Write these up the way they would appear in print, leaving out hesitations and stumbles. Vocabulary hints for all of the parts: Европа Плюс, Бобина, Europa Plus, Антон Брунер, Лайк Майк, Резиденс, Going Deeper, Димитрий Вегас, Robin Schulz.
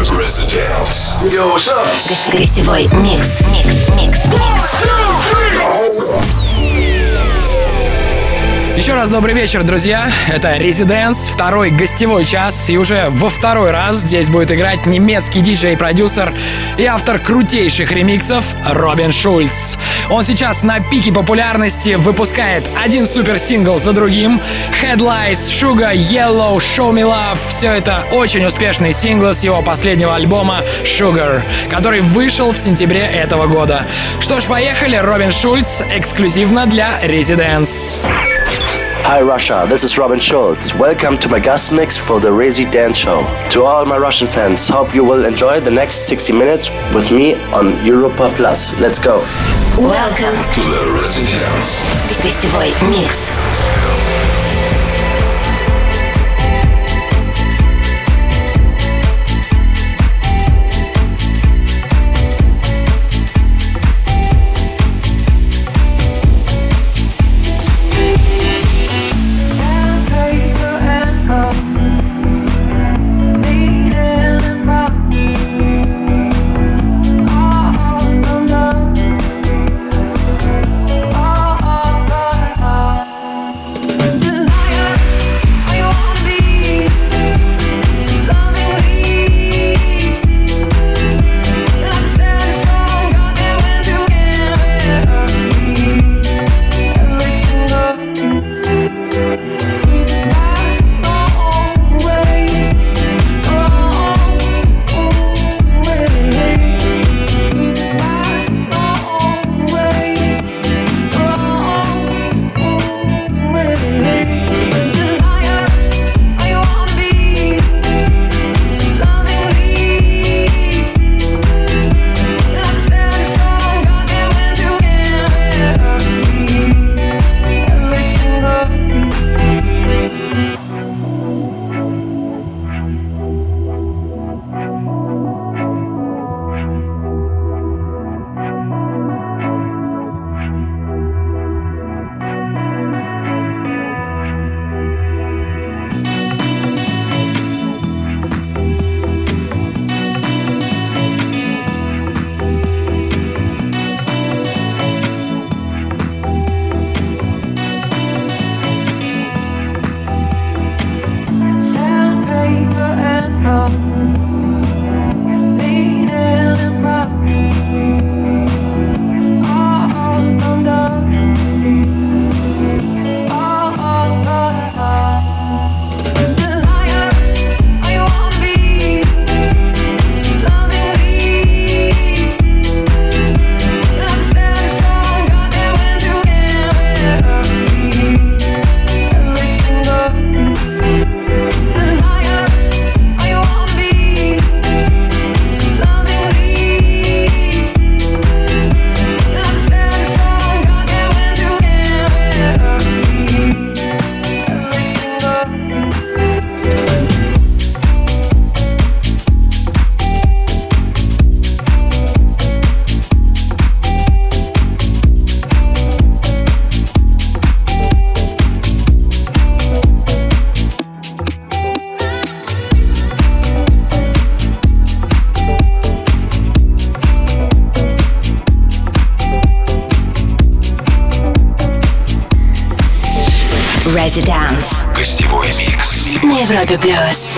Резиденс. Гостевой микс. Еще раз добрый вечер, друзья. Это Резиденс, второй гостевой час. И уже во второй раз здесь будет играть немецкий диджей-продюсер и автор крутейших ремиксов Робин Шульц. Он сейчас на пике популярности, выпускает один суперсингл за другим. Headlights, Sugar, Yellow, Show Me Love. Все это очень успешные синглы с его последнего альбома Sugar, который вышел в сентябре этого года. Что ж, поехали. Робин Шульц эксклюзивно для Резиденс. Hi Russia, this is Robin Schulz. Welcome to my guest mix for the Residence Show. To all my Russian fans, hope you will enjoy the next 60 minutes with me on Europa Plus. Let's go. Welcome to the Residence. Гостевой микс. Резиденс. Гостевой микс на Европе Плюс.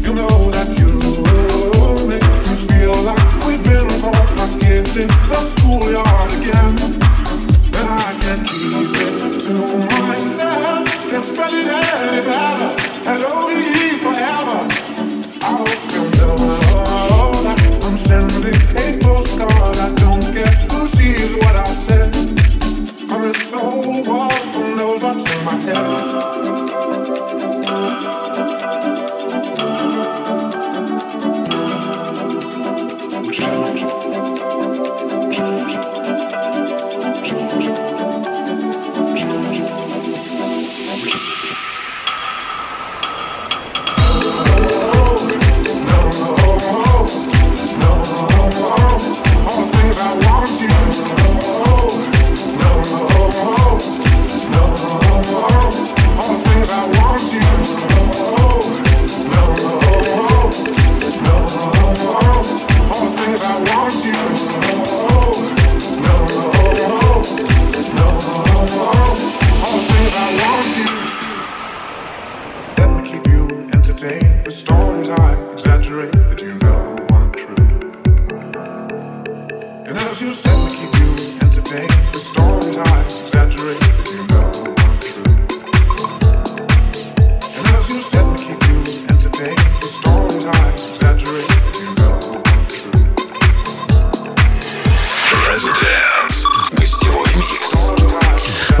You know that you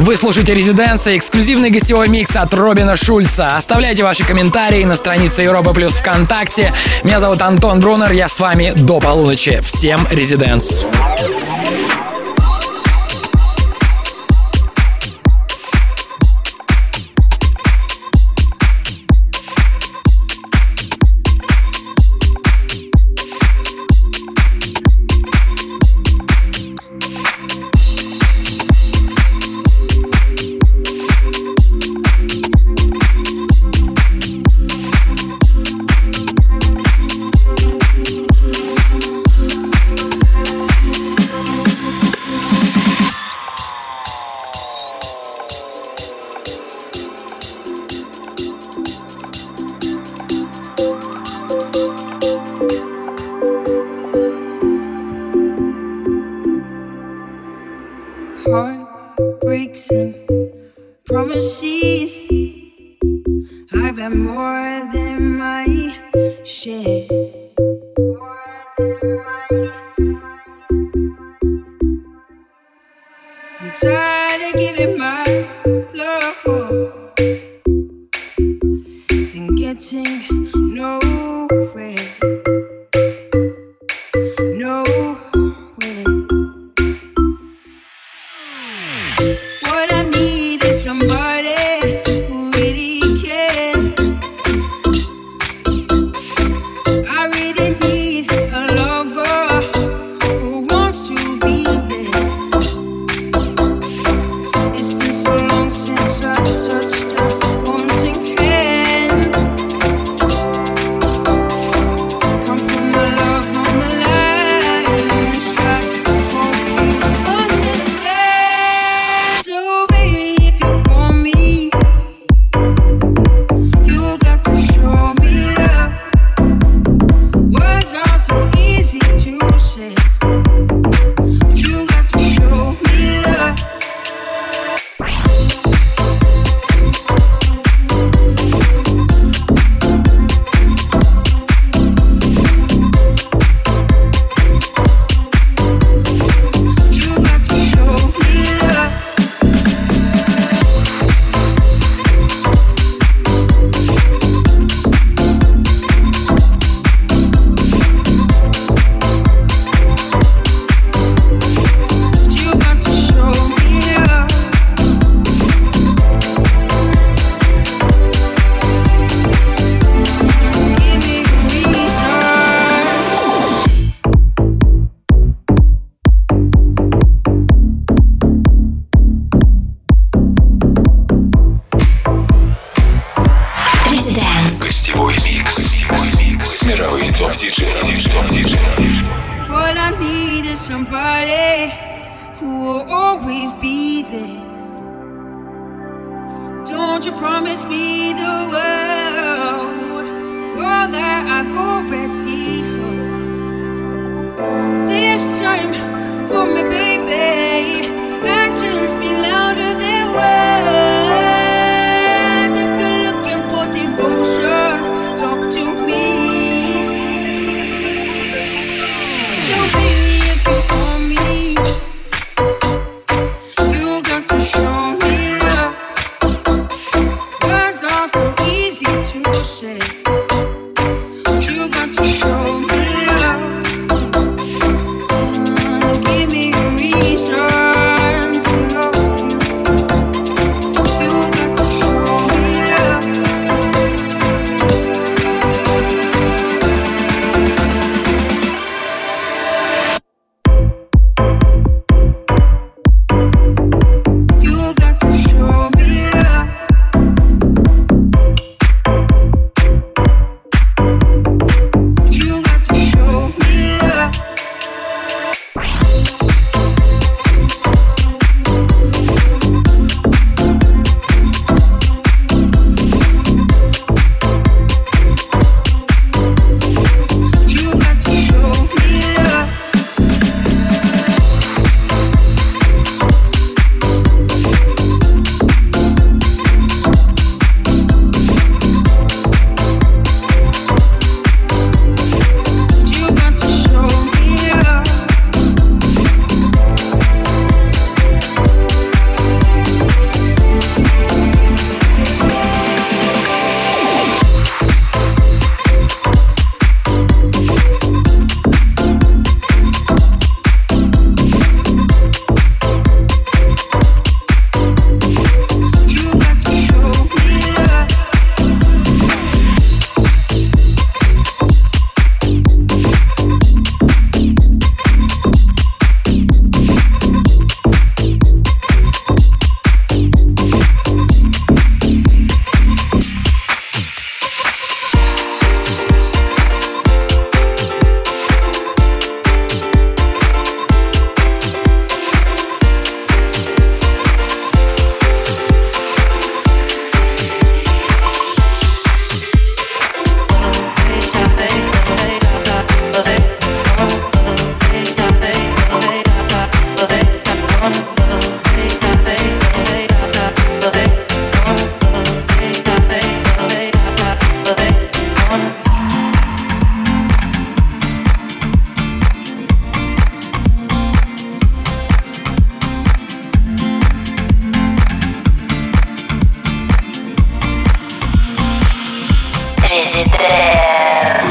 Вы слушаете «Резиденс», эксклюзивный гостевой микс от Робина Шульца. Оставляйте ваши комментарии на странице Europa Plus ВКонтакте. Меня зовут Антон Брунер, я с вами до полуночи. Всем «Резиденс».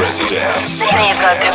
Резиденс на Европе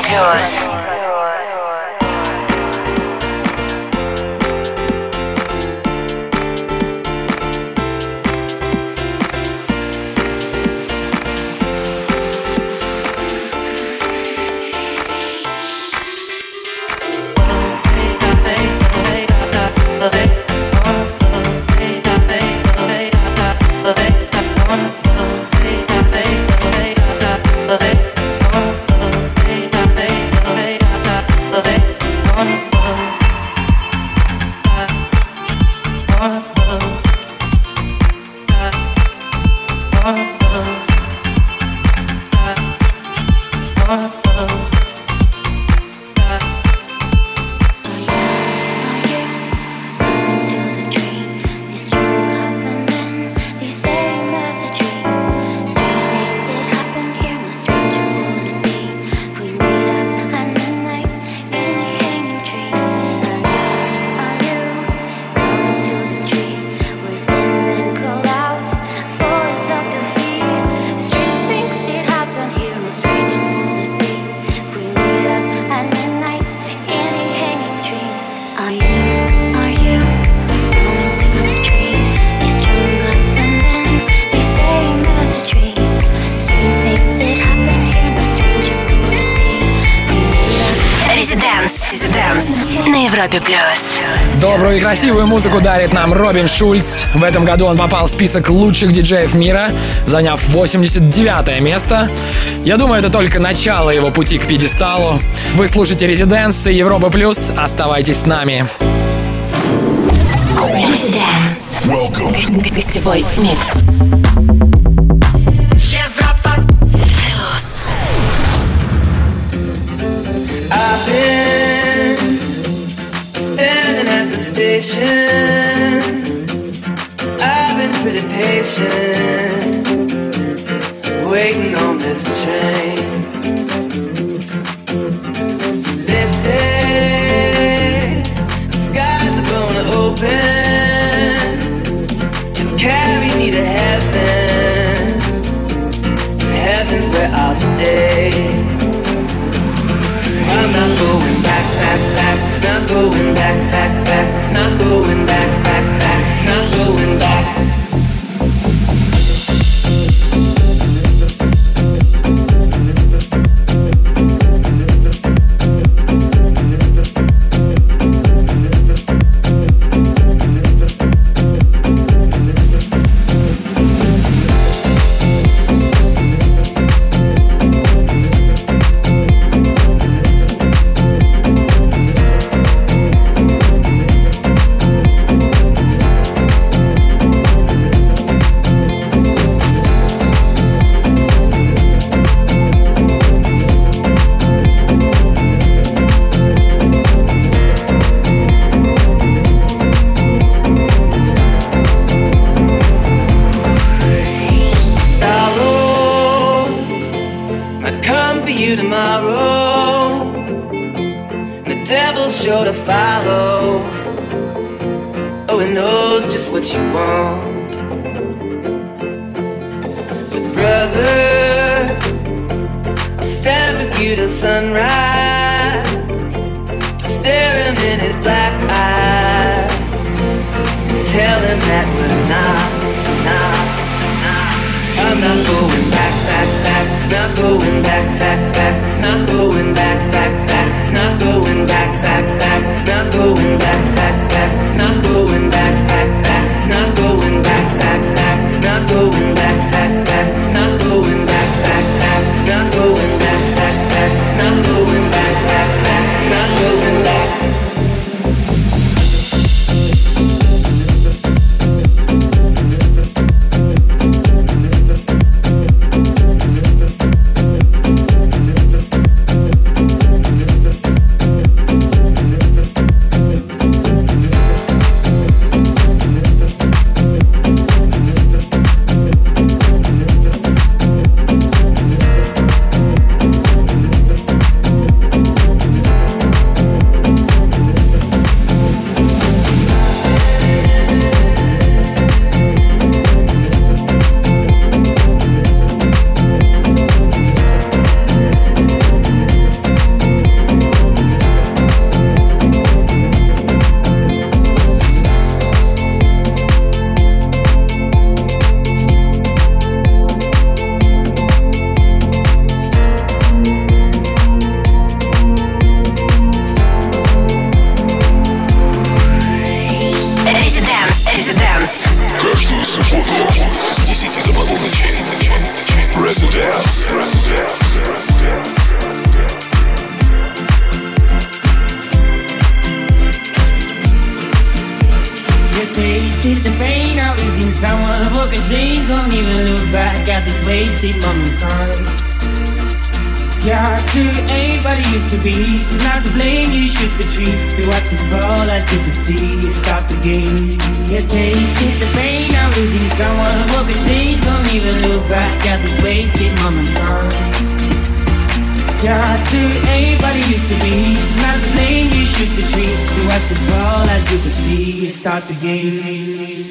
Плюс. Добрую и красивую музыку дарит нам Робин Шульц. В этом году он попал в список лучших диджеев мира, заняв 89-е место. Я думаю, это только начало его пути к пьедесталу. Вы слушаете «Резиденс» и «Европа Плюс». Оставайтесь с нами. Гостевой микс. I've been pretty patient, waiting on this train. They say the skies are gonna open and carry me to heaven. Heaven's where I'll stay. I'm not going back, back, back. Not going back, back, back. Not going back, back, back, not going back. broken dreams. Don't even look back at these wasted moments. You're too ain't what you used to be. She's not to blame, you should retreat. Be watching fall as you can see. Stop the game. You tasted the pain of losing someone. Broken dreams. Don't even look back at these wasted moments. You're too ain't what you used to be. She's not to blame, you should retreat. Be watching fall as you can see. Stop the game.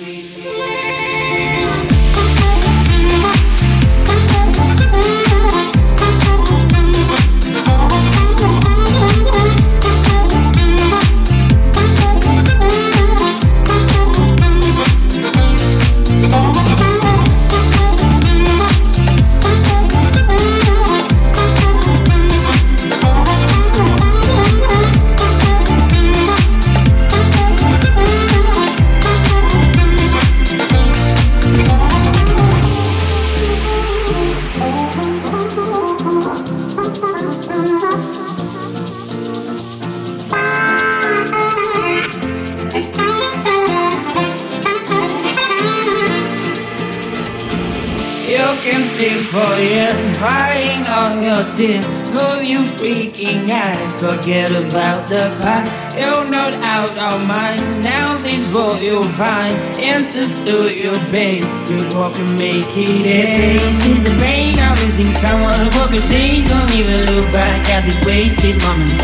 Crying all your tears, move you freaking eyes. Forget about the past, you're not out of mind. Now this world you'll find answers to your pain. You walk and make it end. Tasted the pain of losing someone. Walk and change, don't even look back at these wasted moments.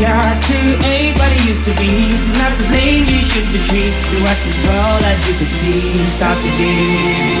You're too ain't what it used to be. She's not to blame, you should retreat. You watch it fall as you can see. Stop the game.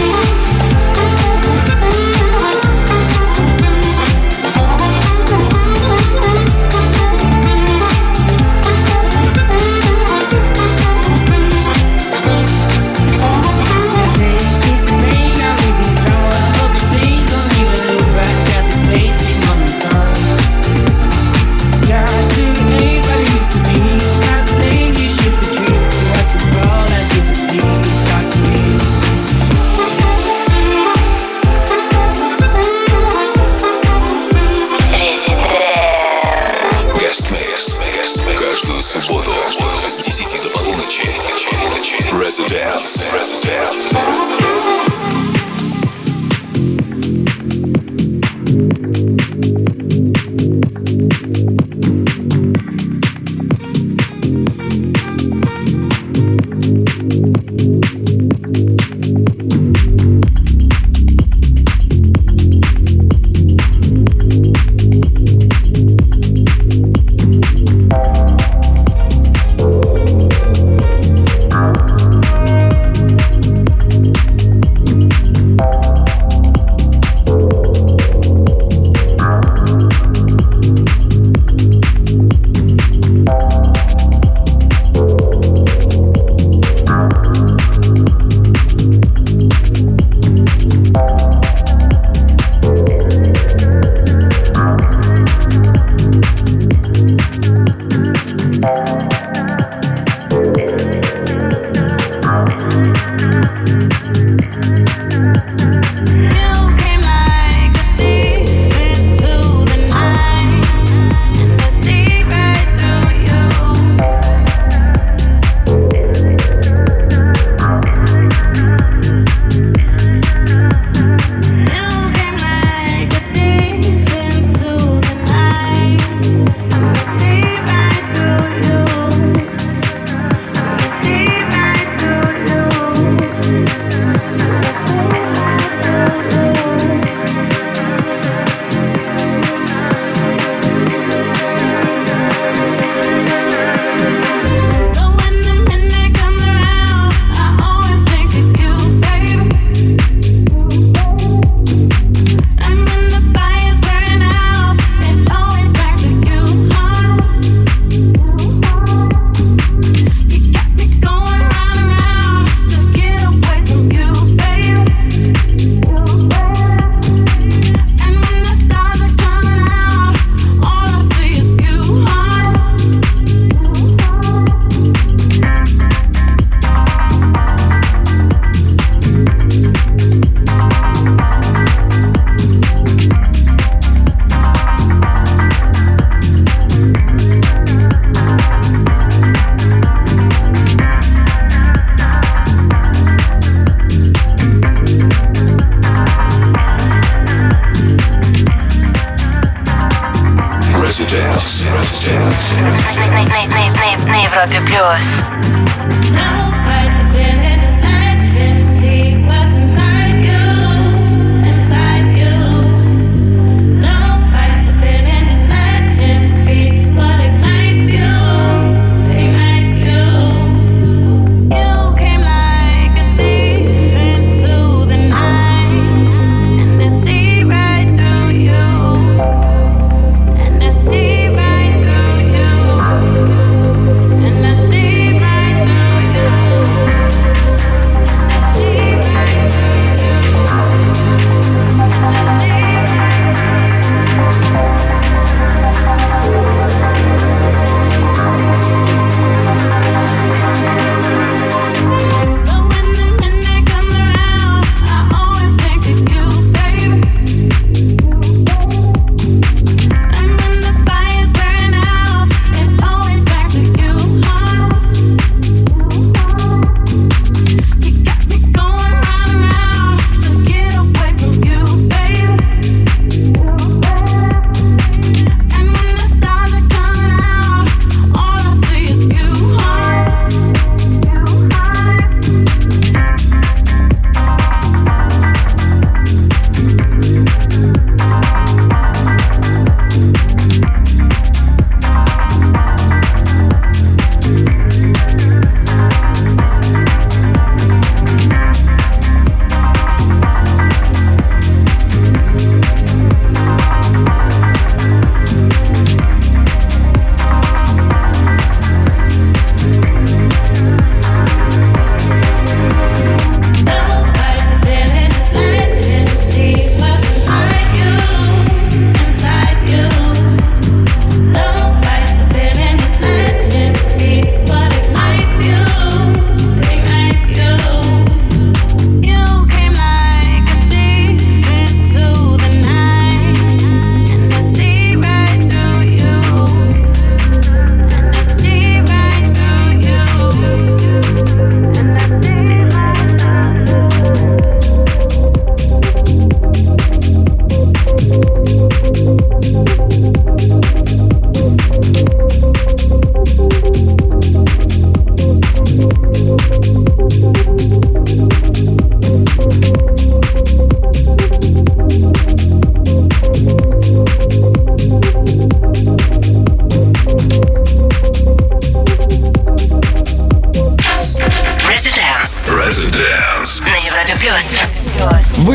Резиденс на Европе Плюс.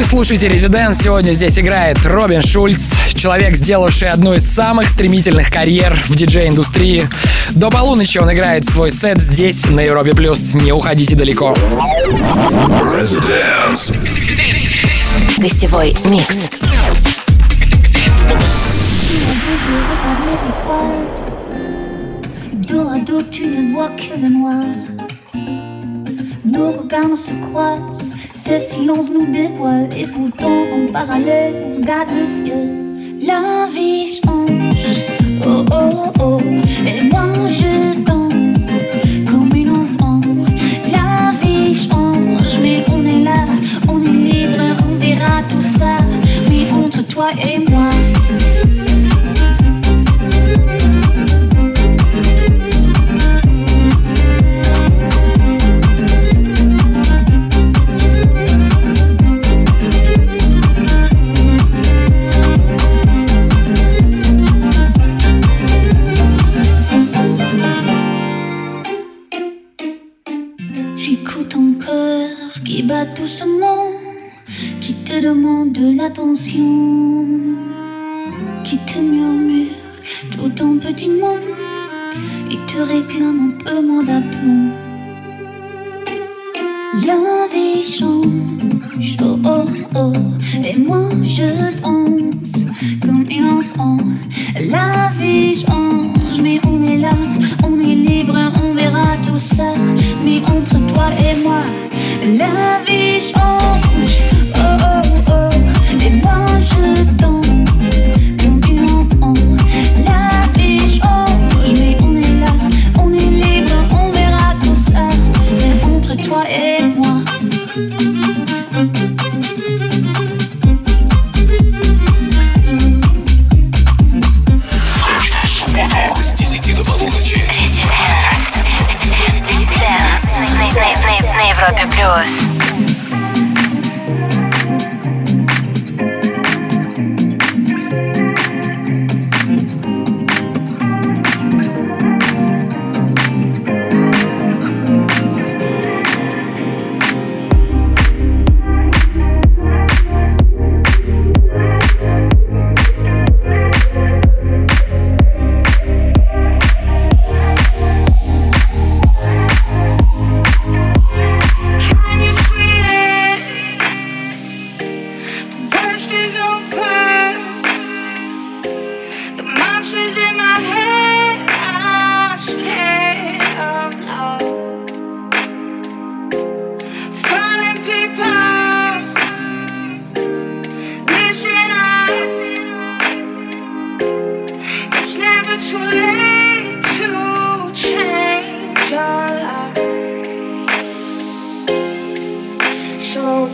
Слушайте «Резиденс». Сегодня здесь играет Робин Шульц, человек, сделавший одну из самых стремительных карьер в диджей-индустрии. До полуночи он играет свой сет здесь, на Европе+. Не уходите далеко. Резиденс. Гостевой микс. Dos à dos, tu ne vois que le noir. Nos regards ne se croisent. Ces silences nous dévoilent et pourtant en parallèle on regarde le ciel. La vie change, oh oh oh, et moi je danse comme une enfant. La vie change, mais on est là, on est libre, on verra tout ça. Mais entre toi et moi. Doucement, qui te demande de l'attention, qui te murmure tout ton petit monde et te réclame un peu moins d'aplomb. La vie change, oh oh oh, et moi je danse comme une enfant. La vie change, mais on est là, on est libre, on verra tout ça. Mais entre toi et moi, la vie change, oh oh oh, et moi je danse comme une enfant. La vie change, mais on est là, on est libre, on verra tout ça. Mais entre toi et moi. past is over. The monsters in my head are scared of love. Funny people, listen up. It's never too late to change your life. So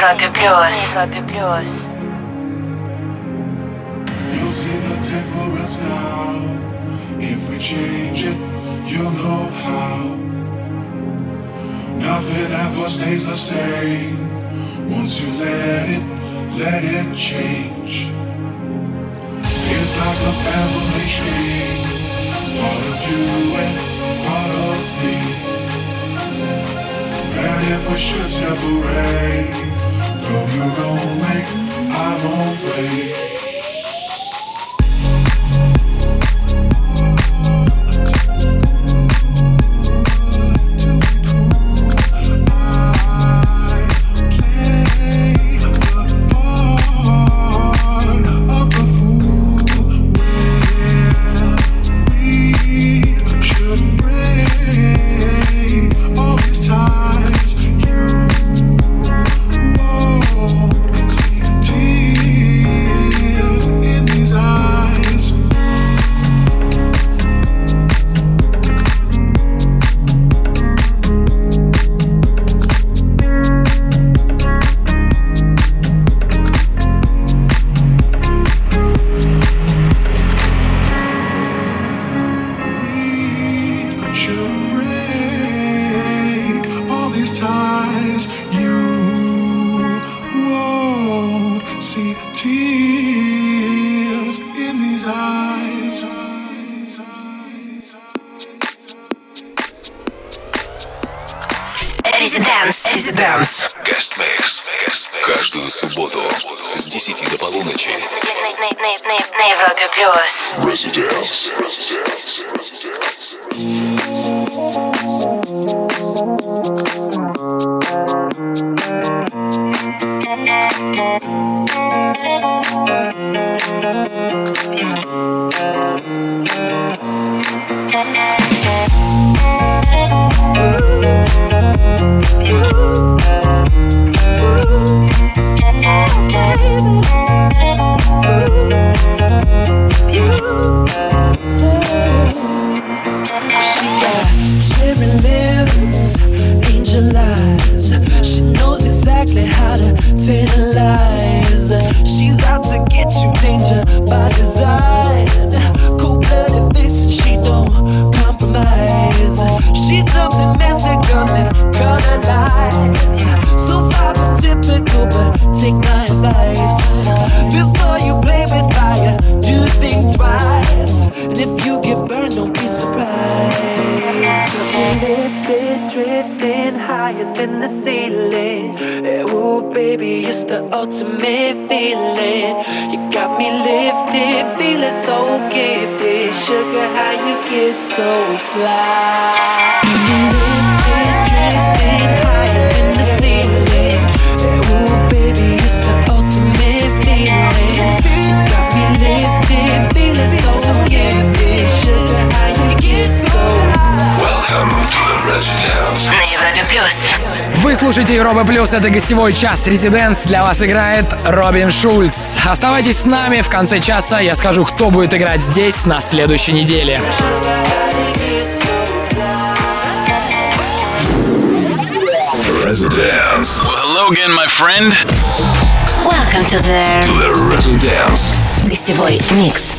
Европе Плюс. You'll see the difference now. If we change it, you'll know how. Nothing ever stays the same. Once you let it change. It's like a family tree. Part of you and part of me. And if we should separate, go your own way, I won't wait. Резиденс. Каждую субботу с 10 до полуночи на Европе Плюс. Резиденс. Ultimate feeling, you got me lifted, feeling so gifted, sugar, how you get so fly? Lifted, drifting higher than the ceiling, ooh baby, it's the ultimate feeling, you got me lifted, feeling so gifted, sugar, how you get so fly? Welcome to the Residence. Вы слушаете Europa Plus, это гостевой час Резиденс, для вас играет Робин Шульц. Оставайтесь с нами, в конце часа я скажу, кто будет играть здесь на следующей неделе. Residence. Well, hello again, my friend. Welcome to the Residence. Гостевой микс.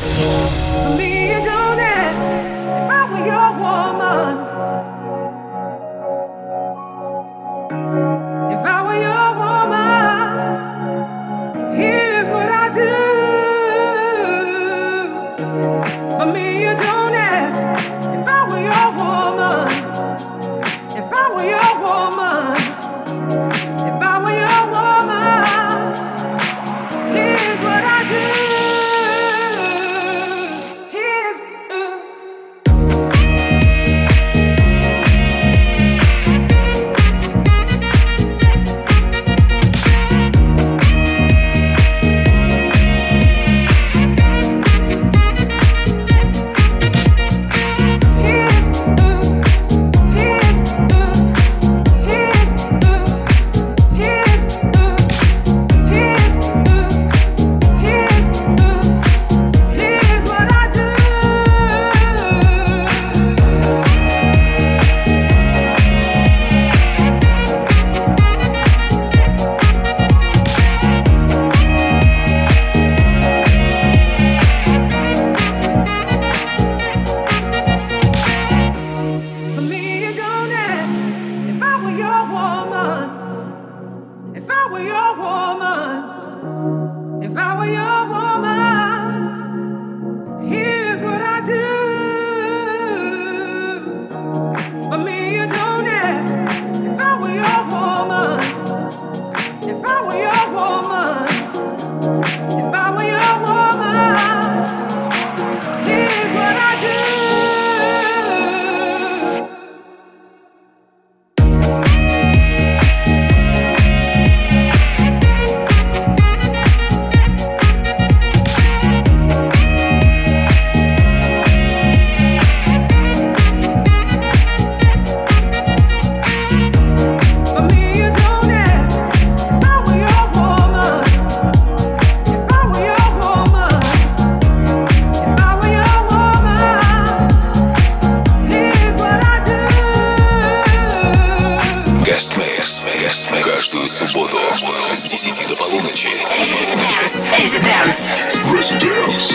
с 10 до полуночи. Резиденс. Резиденс. Резиденс.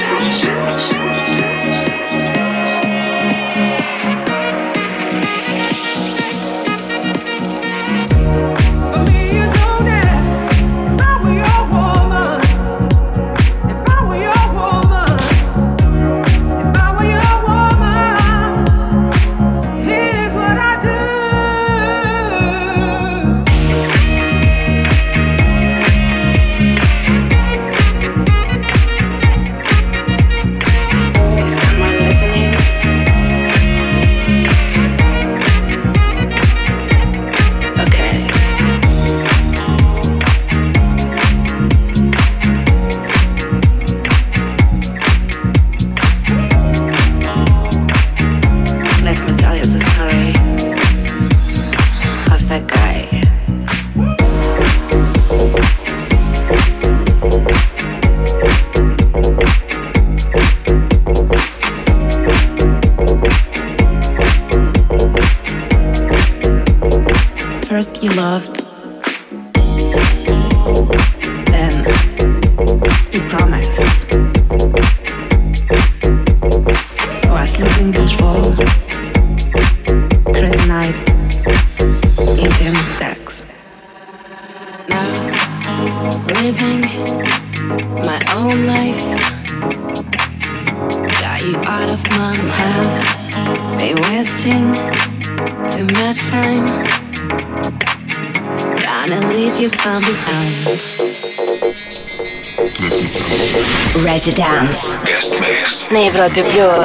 Guest mix. На Европе Плюс.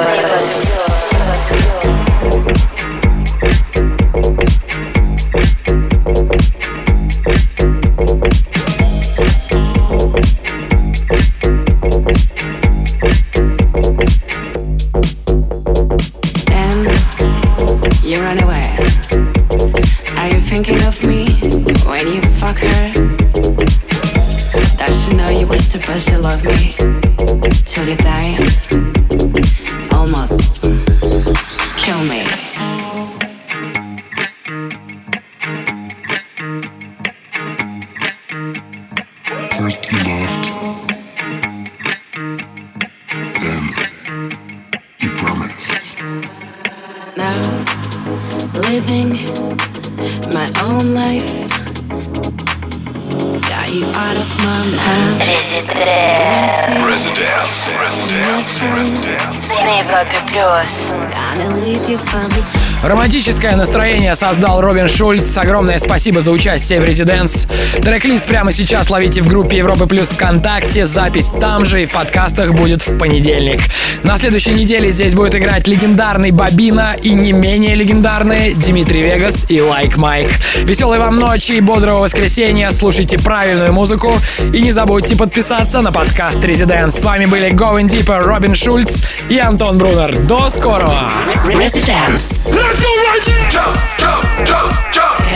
Романтическое настроение создал Робин Шульц. Огромное спасибо за участие в «Резиденс». Трек-лист прямо сейчас ловите в группе Европы Плюс ВКонтакте. Запись там же и в подкастах будет в понедельник. На следующей неделе здесь будет играть легендарный Бобина и не менее легендарные Димитрий Вегас и Лайк Майк. Веселой вам ночи и бодрого воскресенья. Слушайте правильную музыку и не забудьте подписаться на подкаст «Резиденс». С вами были Going Deeper, Робин Шульц и Антон Брунер. До скорого! Резиденс.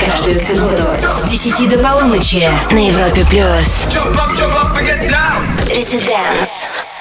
Каждую субботу с 10 до полуночи на Европе Плюс. Резиденс.